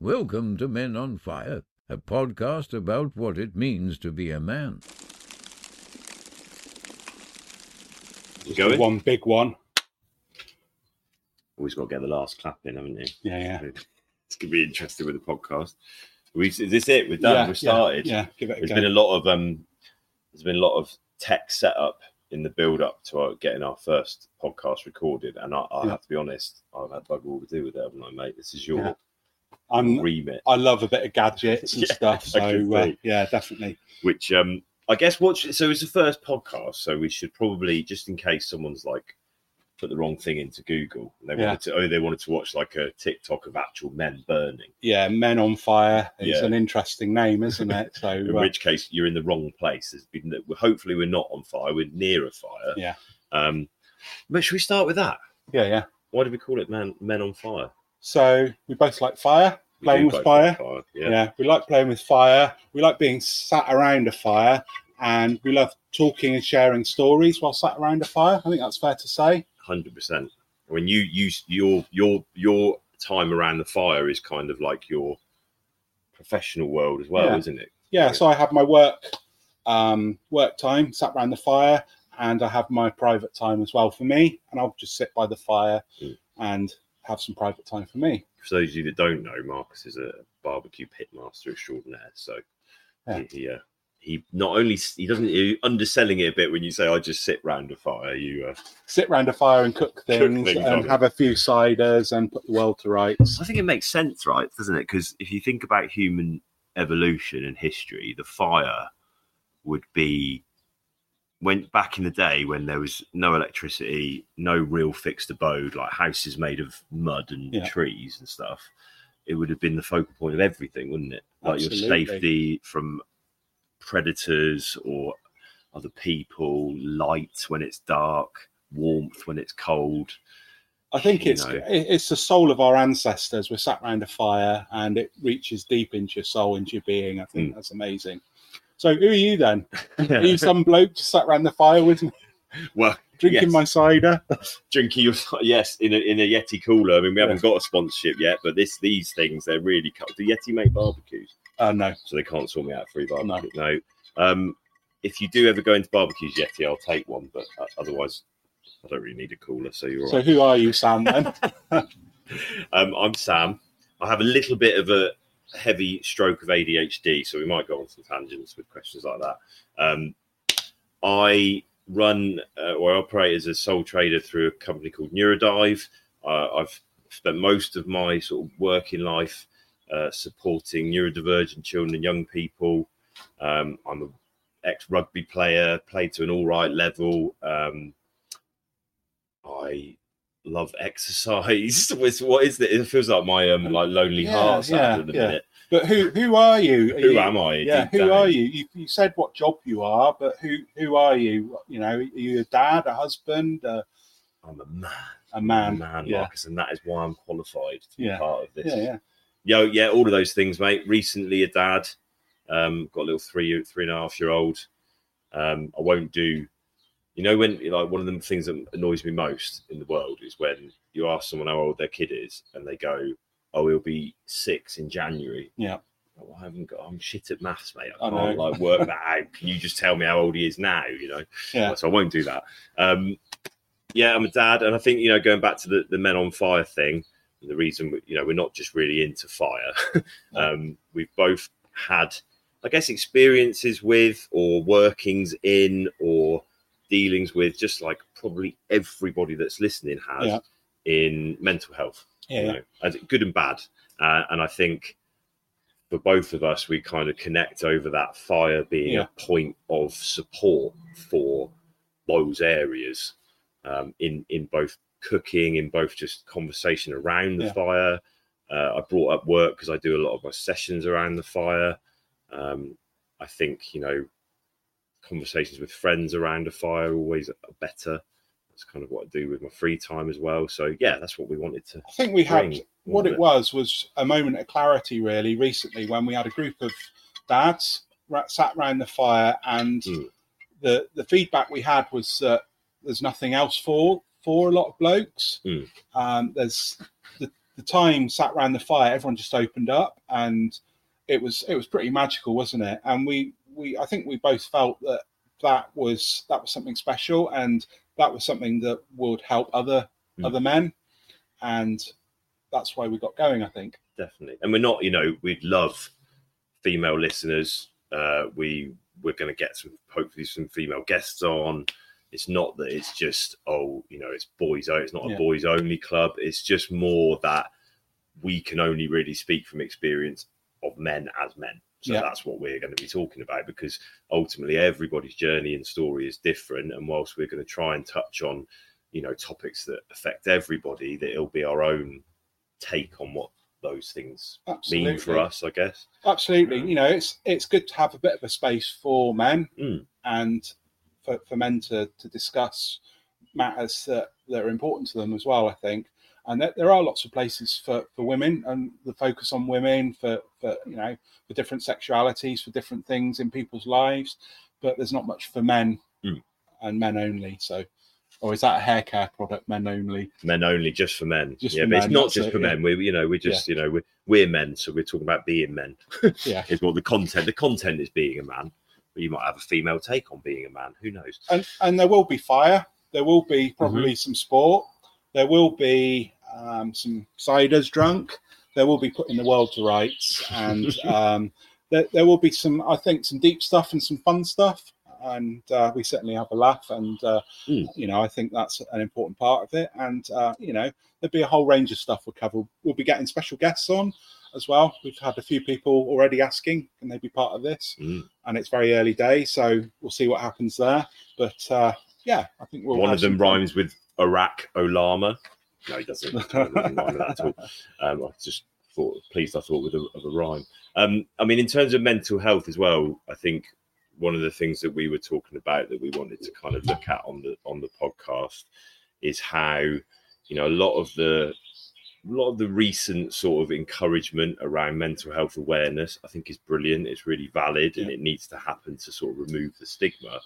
Welcome to Men on Fire, a podcast about what it means to be a man. You going? One big one. Always got to get the last clap in, haven't you? Yeah. It's going to be interesting with the podcast. Is this it? We're done. Yeah, we're started. Yeah. Give it a go. There's been a lot of tech set up in the build-up to getting our first podcast recorded, and I have to be honest, I've had bugger all to do with it, haven't I, mate? This is your... Yeah. Remit. I love a bit of gadgets and stuff, so definitely. Which I guess so it's the first podcast, so we should probably, just in case someone's like put the wrong thing into Google, and they wanted to watch like a TikTok of actual men burning. Yeah, Men on Fire is an interesting name, isn't it? So in which case you're in the wrong place. Hopefully we're not on fire; we're near a fire. Yeah. But should we start with that? Yeah. Why do we call it Men on Fire? So we both like fire, playing with fire. Yeah, we like playing with fire. We like being sat around a fire, and we love talking and sharing stories while sat around a fire. I think that's fair to say. 100%. When you use your time around the fire is kind of like your professional world as well, isn't it? Yeah. So I have my work time sat around the fire, and I have my private time as well for me, and I'll just sit by the fire and have some private time for me. For those of you that don't know, Marcus is a barbecue pit master extraordinaire. So he not only he's underselling it a bit when you say I just sit round a fire. You sit round a fire and cook things and have a few ciders and put the world to rights. I think it makes sense, right? Doesn't it? Because if you think about human evolution and history, the fire would be went back in the day when there was no electricity, no real fixed abode, like houses made of mud and trees and stuff. It would have been the focal point of everything, wouldn't it? Like Absolutely. Your safety from predators or other people, light when it's dark, warmth when it's cold. I think it's the soul of our ancestors. We're sat around a fire and it reaches deep into your soul, into your being. I think that's amazing. So who are you then? Are you some bloke just sat around the fire with me? Well, drinking my cider, drinking your in a Yeti cooler. I mean, we haven't got a sponsorship yet, but these things they're really cut. Do Yeti make barbecues? No, so they can't sort me out for a barbecue. No. If you do ever go into barbecues, Yeti, I'll take one, but otherwise, I don't really need a cooler. So you're all right. So who are you, Sam? Then I'm Sam. I have a little bit of a heavy stroke of ADHD, so we might go on some tangents with questions like that. I run or operate as a sole trader through a company called Neurodive. I've spent most of my sort of working life supporting neurodivergent children and young people. I'm an ex-rugby player, played to an all right level. I love exercise. What is it? It feels like my lonely heart at the minute. But who are you? Who am I? Yeah, who are you? You said what job you are, but who are you? You know, are you a dad, a husband? I'm a man. Marcus, and that is why I'm qualified to be part of this. Yeah, all of those things, mate. Recently, a dad. Got a little three and a half year old. I won't do. You know, when like one of the things that annoys me most in the world is when you ask someone how old their kid is and they go, "Oh, he'll be 6 in January." Yeah. Oh, I'm shit at maths, mate. I can't work that out. Can you just tell me how old he is now? You know. Yeah. So I won't do that. I'm a dad, and I think going back to the Men on Fire thing, the reason we're not just really into fire. We've both had, I guess, experiences with or workings in or dealings with, just like probably everybody that's listening has, in mental health, as good and bad, and I think for both of us we kind of connect over that fire being a point of support for those areas, in both cooking, in both just conversation around the fire. I brought up work because I do a lot of my sessions around the fire. I think conversations with friends around a fire always are better. That's kind of what I do with my free time as well. So that's what we wanted to. I think we had what it was a moment of clarity really recently when we had a group of dads sat around the fire, and the feedback we had was that there's nothing else for a lot of blokes. There's the time sat around the fire, everyone just opened up, and it was pretty magical, wasn't it? And we I think we both felt that was something special, and that was something that would help other men, and that's why we got going, I think. Definitely. And we're not, we'd love female listeners. We're going to get hopefully some female guests on. It's not that it's just, it's boys. It's not a boys only club. It's just more that we can only really speak from experience of men as men. So that's what we're going to be talking about, because ultimately everybody's journey and story is different. And whilst we're going to try and touch on, topics that affect everybody, that it'll be our own take on what those things mean for us, I guess. Absolutely. It's good to have a bit of a space for men and for men to discuss matters that are important to them as well, I think. And there are lots of places for women, and the focus on women for different sexualities, for different things in people's lives, but there's not much for men and men only. So, or is that a hair care product? Men only. Men only, just for men. Just for men. It's not just for men. We're men, so we're talking about being men. Yeah, is what the content is being a man. But you might have a female take on being a man. Who knows? And there will be fire. There will be probably some sport. There will be some ciders drunk. There will be putting the world to rights, and there will be some, I think, some deep stuff and some fun stuff. And we certainly have a laugh, and I think that's an important part of it. And there'll be a whole range of stuff we'll cover. We'll be getting special guests on as well. We've had a few people already asking, can they be part of this? And it's very early days, so we'll see what happens there. But I think one of them rhymes with Iraq Olama. No, he doesn't. Rhyme with that at all. I just thought with a rhyme. In terms of mental health as well, I think one of the things that we were talking about that we wanted to kind of look at on the podcast is how a lot of the recent sort of encouragement around mental health awareness, I think, is brilliant. It's really valid, and it needs to happen to sort of remove the stigma.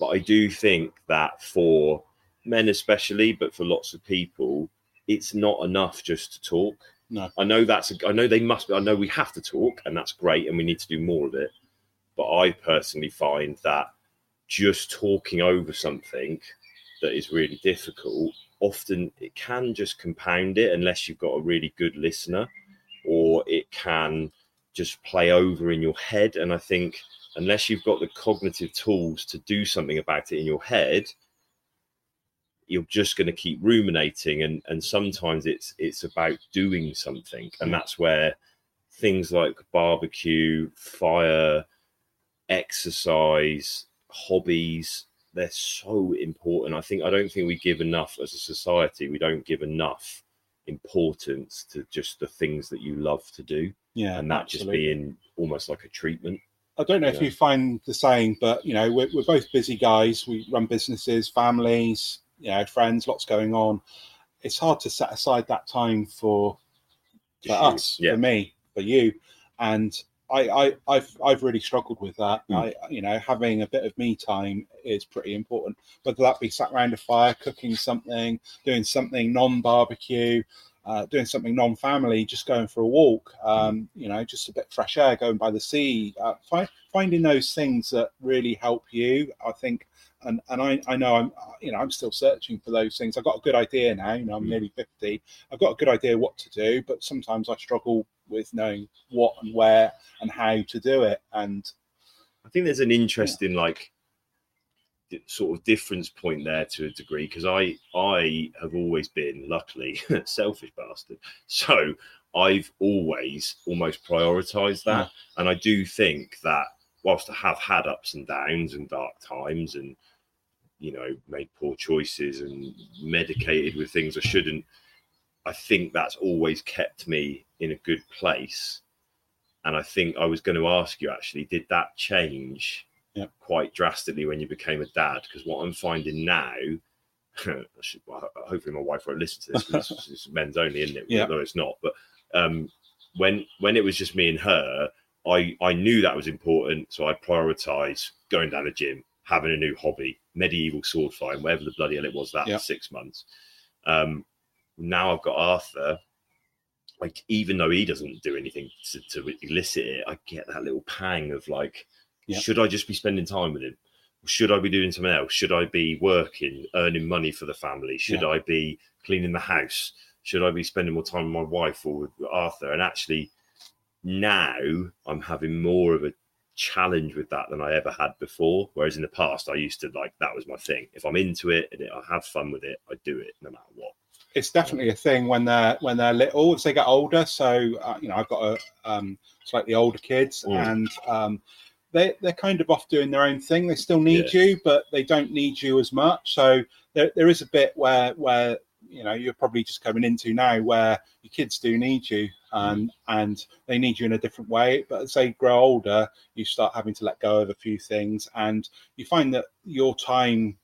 But I do think that for men especially, but for lots of people, it's not enough just to talk. No. I know we have to talk, and that's great, and we need to do more of it. But I personally find that just talking over something that is really difficult, often it can just compound it, unless you've got a really good listener, or it can just play over in your head. And I think unless you've got the cognitive tools to do something about it in your head, you're just going to keep ruminating. And sometimes it's about doing something. And that's where things like barbecue, fire, exercise, hobbies, they're so important. I don't think we give enough as a society. We don't give enough importance to just the things that you love to do. Yeah, and that absolutely. Just being almost like a treatment. I don't know if you find the same, but we're both busy guys. We run businesses, families, friends, lots going on. It's hard to set aside that time for us, for me, for you, and I've really struggled with that. Having a bit of me time is pretty important, whether that be sat around a fire, cooking something, doing something non-barbecue, doing something non-family, just going for a walk, just a bit of fresh air, going by the sea, finding those things that really help you, I think. And I know I'm still searching for those things. I've got a good idea now. I'm nearly 50. I've got a good idea what to do, but sometimes I struggle with knowing what and where and how to do it. And I think there's an interesting sort of difference point there to a degree, because I have always been, luckily, a selfish bastard. So I've always almost prioritised that. And I do think that whilst I have had ups and downs and dark times and, made poor choices and medicated with things I shouldn't, I think that's always kept me in a good place. And I think I was going to ask you, actually, did that change quite drastically when you became a dad? Because what I'm finding now, hopefully my wife won't listen to this, because it's men's only, isn't it? Yeah. Though it's not. But when it was just me and her, I knew that was important. So I prioritised going down the gym, having a new hobby, medieval sword fighting, whatever the bloody hell it was for 6 months. Now I've got Arthur, like, even though he doesn't do anything to elicit it, I get that little pang of like, should I just be spending time with him? Should I be doing something else? Should I be working, earning money for the family? Should I be cleaning the house? Should I be spending more time with my wife or with Arthur? And actually now I'm having more of a challenge with that than I ever had before. Whereas in the past I used to, like, that was my thing. If I'm into it and I have fun with it, I do it no matter what. It's definitely a thing when they're little. As they get older, so I've got a slightly older kids, and they're kind of off doing their own thing. They still need you, but they don't need you as much. So there is a bit where you're probably just coming into now where your kids do need you, and they need you in a different way. But as they grow older, you start having to let go of a few things, and you find that your time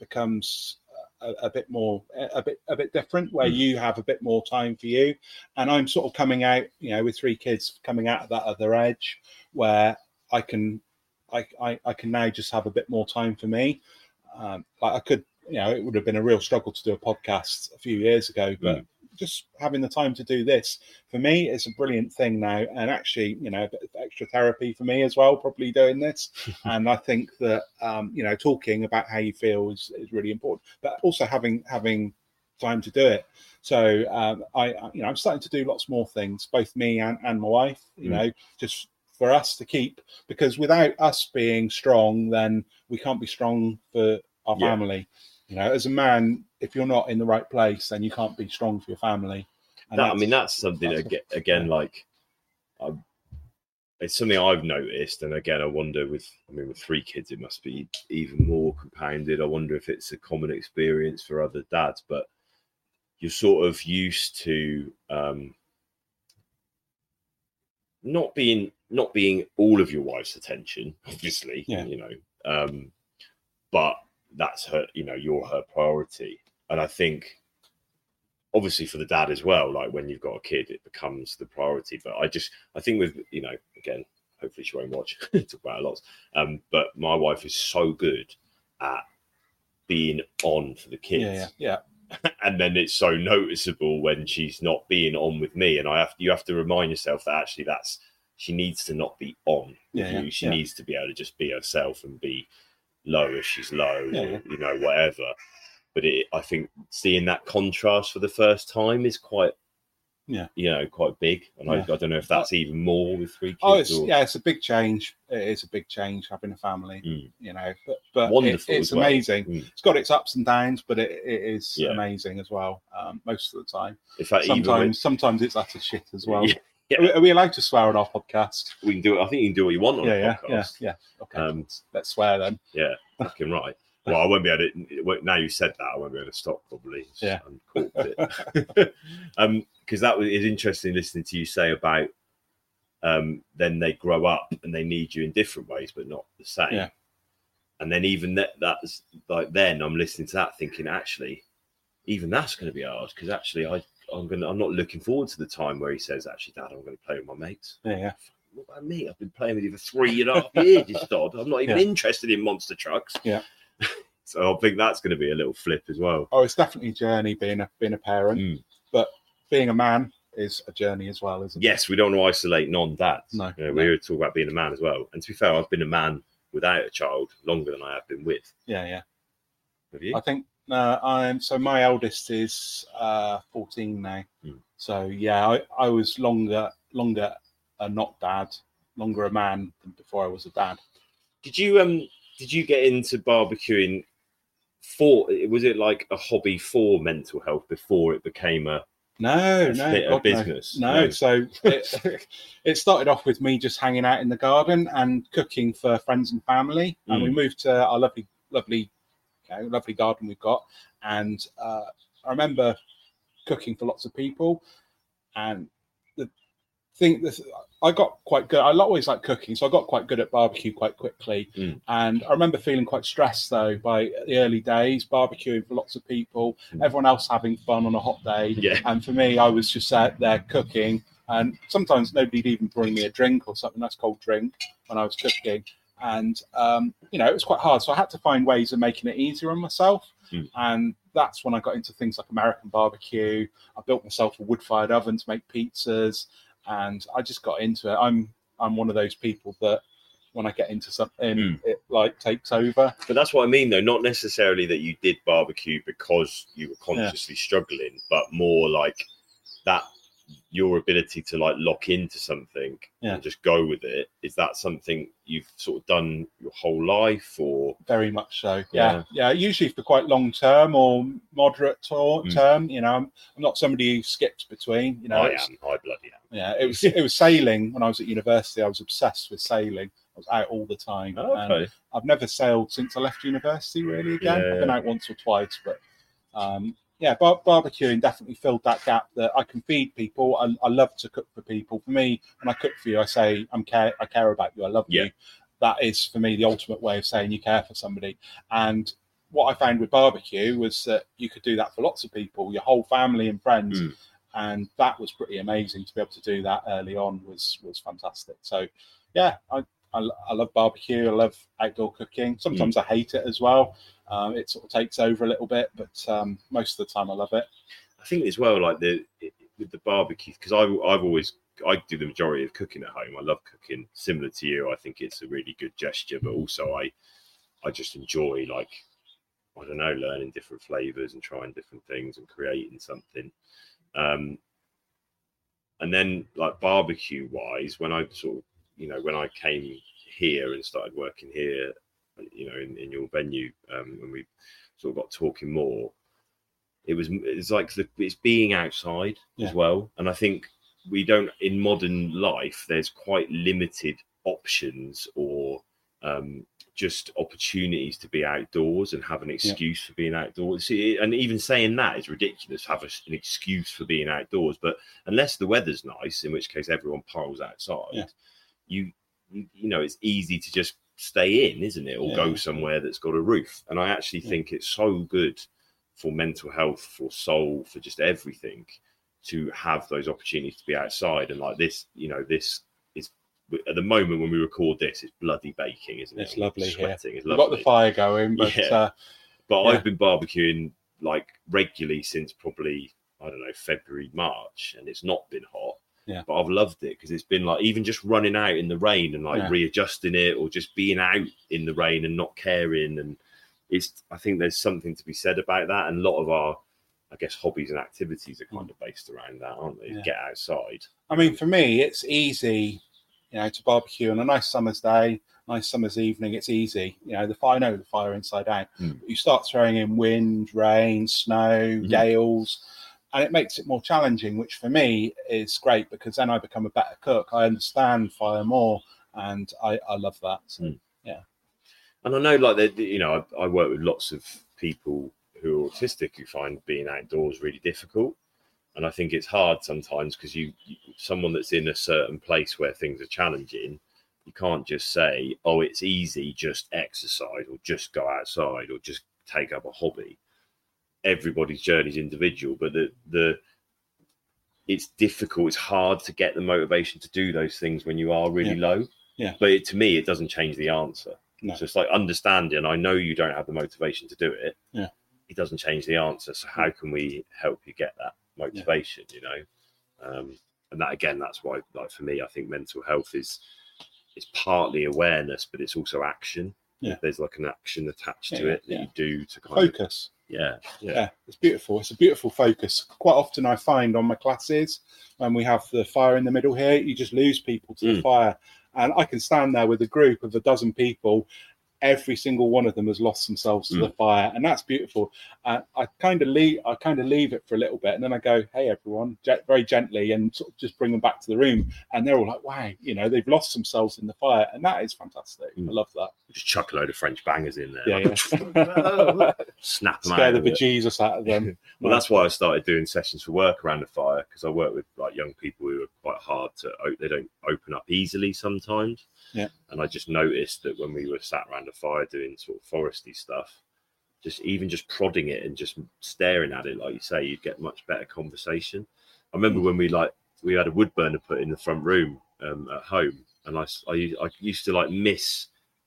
becomes a bit different, where you have a bit more time for you. And I'm sort of coming out, with three kids, coming out of that other edge where I can now just have a bit more time for me. I could, it would have been a real struggle to do a podcast a few years ago, but just having the time to do this for me is a brilliant thing now. And actually, a bit of extra therapy for me as well, probably doing this. And I think that, talking about how you feel is really important, but also having time to do it. So, I'm starting to do lots more things, both me and my wife, just for us to keep, because without us being strong, then we can't be strong for our family. As a man, if you're not in the right place, then you can't be strong for your family. And that's something again, like, it's something I've noticed. And again, I wonder with three kids, it must be even more compounded. I wonder if it's a common experience for other dads, but you're sort of used to not being all of your wife's attention, obviously, but that's her, you're her priority. And I think obviously for the dad as well, like when you've got a kid, it becomes the priority. But I think with, again, hopefully she won't watch, talk about it a lot. But my wife is so good at being on for the kids. Yeah. And then it's so noticeable when she's not being on with me. And you have to remind yourself that actually she needs to not be on. Yeah. She needs to be able to just be herself and be low if she's low, or, whatever. But I think seeing that contrast for the first time is quite big. And I don't know if that's even more with three kids. It's a big change. It is a big change having a family, but wonderful, it's amazing. Well. It's got its ups and downs, but it is amazing as well. Most of the time. In fact, sometimes it's utter shit as well. Yeah. Are we allowed to swear on our podcast? We can do it. I think you can do what you want on the podcast. Yeah. Okay. Let's swear then. Yeah, fucking right. Well, I won't be able to. Now you said that, I won't be able to stop probably. Yeah. Because that is interesting listening to you say about then they grow up and they need you in different ways, but not the same. Yeah. And then even that's like then I'm listening to that thinking actually, even that's going to be hard because actually I'm not looking forward to the time where he says, "Actually, Dad, I'm going to play with my mates." Yeah. What about me? I've been playing with you for 3.5 years, Dodd. I'm not even interested in monster trucks. Yeah. So I think that's going to be a little flip as well. Oh, it's definitely a journey being a parent, but being a man is a journey as well, isn't it? Yes, we don't want to isolate non-dads. No, we're here to talk about being a man as well. And to be fair, I've been a man without a child longer than I have been with. Yeah. Have you? I think. So my eldest is 14 now. So yeah, I was longer not dad, longer a man than before I was a dad. Did you get into barbecuing was it like a hobby for mental health before it became a business? No. So it started off with me just hanging out in the garden and cooking for friends and family, and we moved to our lovely garden we've got, and I remember cooking for lots of people, and I got quite good. I always like cooking, so I got quite good at barbecue quite quickly. And I remember feeling quite stressed though by the early days, barbecuing for lots of people, everyone else having fun on a hot day, and for me, I was just out there cooking, and sometimes nobody'd even bring me a drink or something, nice cold drink when I was cooking. And, you know, it was quite hard. So I had to find ways of making it easier on myself. And that's when I got into things like American barbecue. I built myself a wood-fired oven to make pizzas. And I just got into it. I'm one of those people that when I get into something, it like takes over. But that's what I mean, though. Not necessarily that you did barbecue because you were consciously struggling, but more like that, your ability to like lock into something and just go with it. Is that something you've sort of done your whole life, or? Very much so. Yeah. Usually for quite long term or moderate term, you know, I'm not somebody who skips between, you know. I bloody am. Yeah. It was sailing when I was at university. I was obsessed with sailing. I was out all the time. Oh, okay. And I've never sailed since I left university really again. Yeah. I've been out once or twice, but, yeah, barbecuing definitely filled that gap that I can feed people. I love to cook for people. For me, when I cook for you, I say I care about you. I love you. That is, for me, the ultimate way of saying you care for somebody. And what I found with barbecue was that you could do that for lots of people, your whole family and friends. And that was pretty amazing to be able to do that early on was fantastic. So, yeah, I love barbecue. I love outdoor cooking. Sometimes I hate it as well. It sort of takes over a little bit, but most of the time I love it. I think as well, like with the barbecue, because I do the majority of cooking at home. I love cooking, similar to you. I think it's a really good gesture, but also I just enjoy, like, I don't know, learning different flavors and trying different things and creating something. And then, like, barbecue wise, when I sort of, you know, when I came here and started working here, you know, in your venue, when we sort of got talking more, it's like it's being outside as well. And I think we don't, in modern life, there's quite limited options or just opportunities to be outdoors and have an excuse for being outdoors. See, and even saying that is ridiculous, have an excuse for being outdoors. But unless the weather's nice, in which case everyone piles outside, you know, it's easy to just stay in, isn't it, or go somewhere that's got a roof. And I actually think it's so good for mental health, for soul, for just everything, to have those opportunities to be outside. And like this, you know, this is, at the moment when we record this, it's bloody baking, isn't it? It's lovely. Sweating. It's lovely. We've got the fire going, but but I've been barbecuing like regularly since probably, I don't know, February, March, and it's not been hot. Yeah. But I've loved it because it's been like, even just running out in the rain and like readjusting it, or just being out in the rain and not caring. And it's, I think there's something to be said about that. And a lot of our, I guess, hobbies and activities are kind of based around that, aren't they? Yeah. Get outside. I mean, for me, it's easy, you know, to barbecue on a nice summer's day, nice summer's evening. It's easy. You know, the fire inside out. But you start throwing in wind, rain, snow, gales. And it makes it more challenging, which for me is great, because then I become a better cook. I understand fire more, and I love that. So, yeah. And I know, like, you know, I work with lots of people who are autistic who find being outdoors really difficult. And I think it's hard sometimes because someone that's in a certain place where things are challenging, you can't just say, oh, it's easy, just exercise or just go outside or just take up a hobby. Everybody's journey is individual, but it's difficult. It's hard to get the motivation to do those things when you are really low. Yeah. But to me, it doesn't change the answer. No. So it's like understanding, I know you don't have the motivation to do it. Yeah. It doesn't change the answer. So how can we help you get that motivation, you know? And that, again, that's why, like, for me, I think mental health is partly awareness, but it's also action. Yeah. There's like an action attached to it that you do to kind of focus. Yeah, it's beautiful. It's a beautiful focus. Quite often I find on my classes, when we have the fire in the middle here, you just lose people to the fire. And I can stand there with a group of a dozen people. Every single one of them has lost themselves to the fire, and that's beautiful. And I kind of leave it for a little bit, and then I go, hey, everyone, very gently, and sort of just bring them back to the room. And they're all like, wow, you know, they've lost themselves in the fire. And that is fantastic. I love that. Just chuck a load of French bangers in there. Snap them out. Scare the bejesus out of them. Well, that's why I started doing sessions for work around the fire, because I work with like young people who are quite hard to, they don't open up easily sometimes. Yeah. And I just noticed that when we were sat around the fire doing sort of foresty stuff, just prodding it and just staring at it, like you say, you'd get much better conversation. I remember when we had a wood burner put in the front room at home, and I used to like miss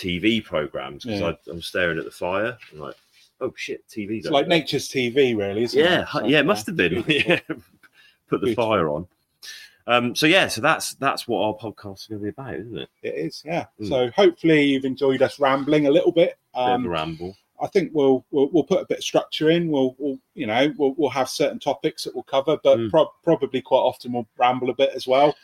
TV programs because I'm staring at the fire. I'm like, oh shit, TV. It's like nature's TV, really, isn't it? Yeah, it must have been. Put the fire on. So that's what our podcast is going to be about, isn't it? It is, yeah. Mm. So hopefully you've enjoyed us rambling a little bit. Ramble. I think we'll put a bit of structure in. We'll have certain topics that we'll cover, but probably quite often we'll ramble a bit as well.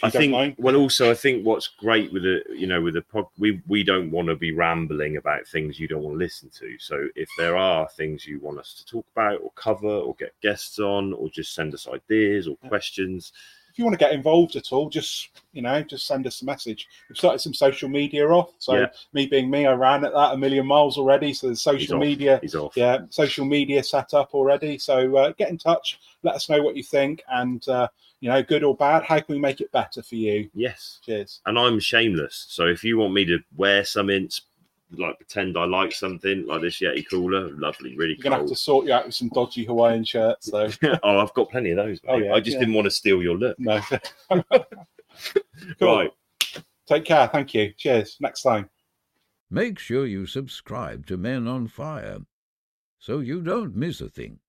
I think what's great with the, with the pod, we don't want to be rambling about things you don't want to listen to. So if there are things you want us to talk about or cover or get guests on or just send us ideas or questions. If you want to get involved at all, just send us a message. We've started some social media off. So me being me, I ran at that a million miles already. So the social media set up already. So get in touch. Let us know what you think, and good or bad, how can we make it better for you? Yes. Cheers. And I'm shameless. So if you want me to wear something, like pretend I like something, like this Yeti cooler, lovely, really cool. You're going to have to sort you out with some dodgy Hawaiian shirts, though. Oh, I've got plenty of those. Mate. I just didn't want to steal your look. No. Cool. Right. Take care. Thank you. Cheers. Next time. Make sure you subscribe to Men on Fire so you don't miss a thing.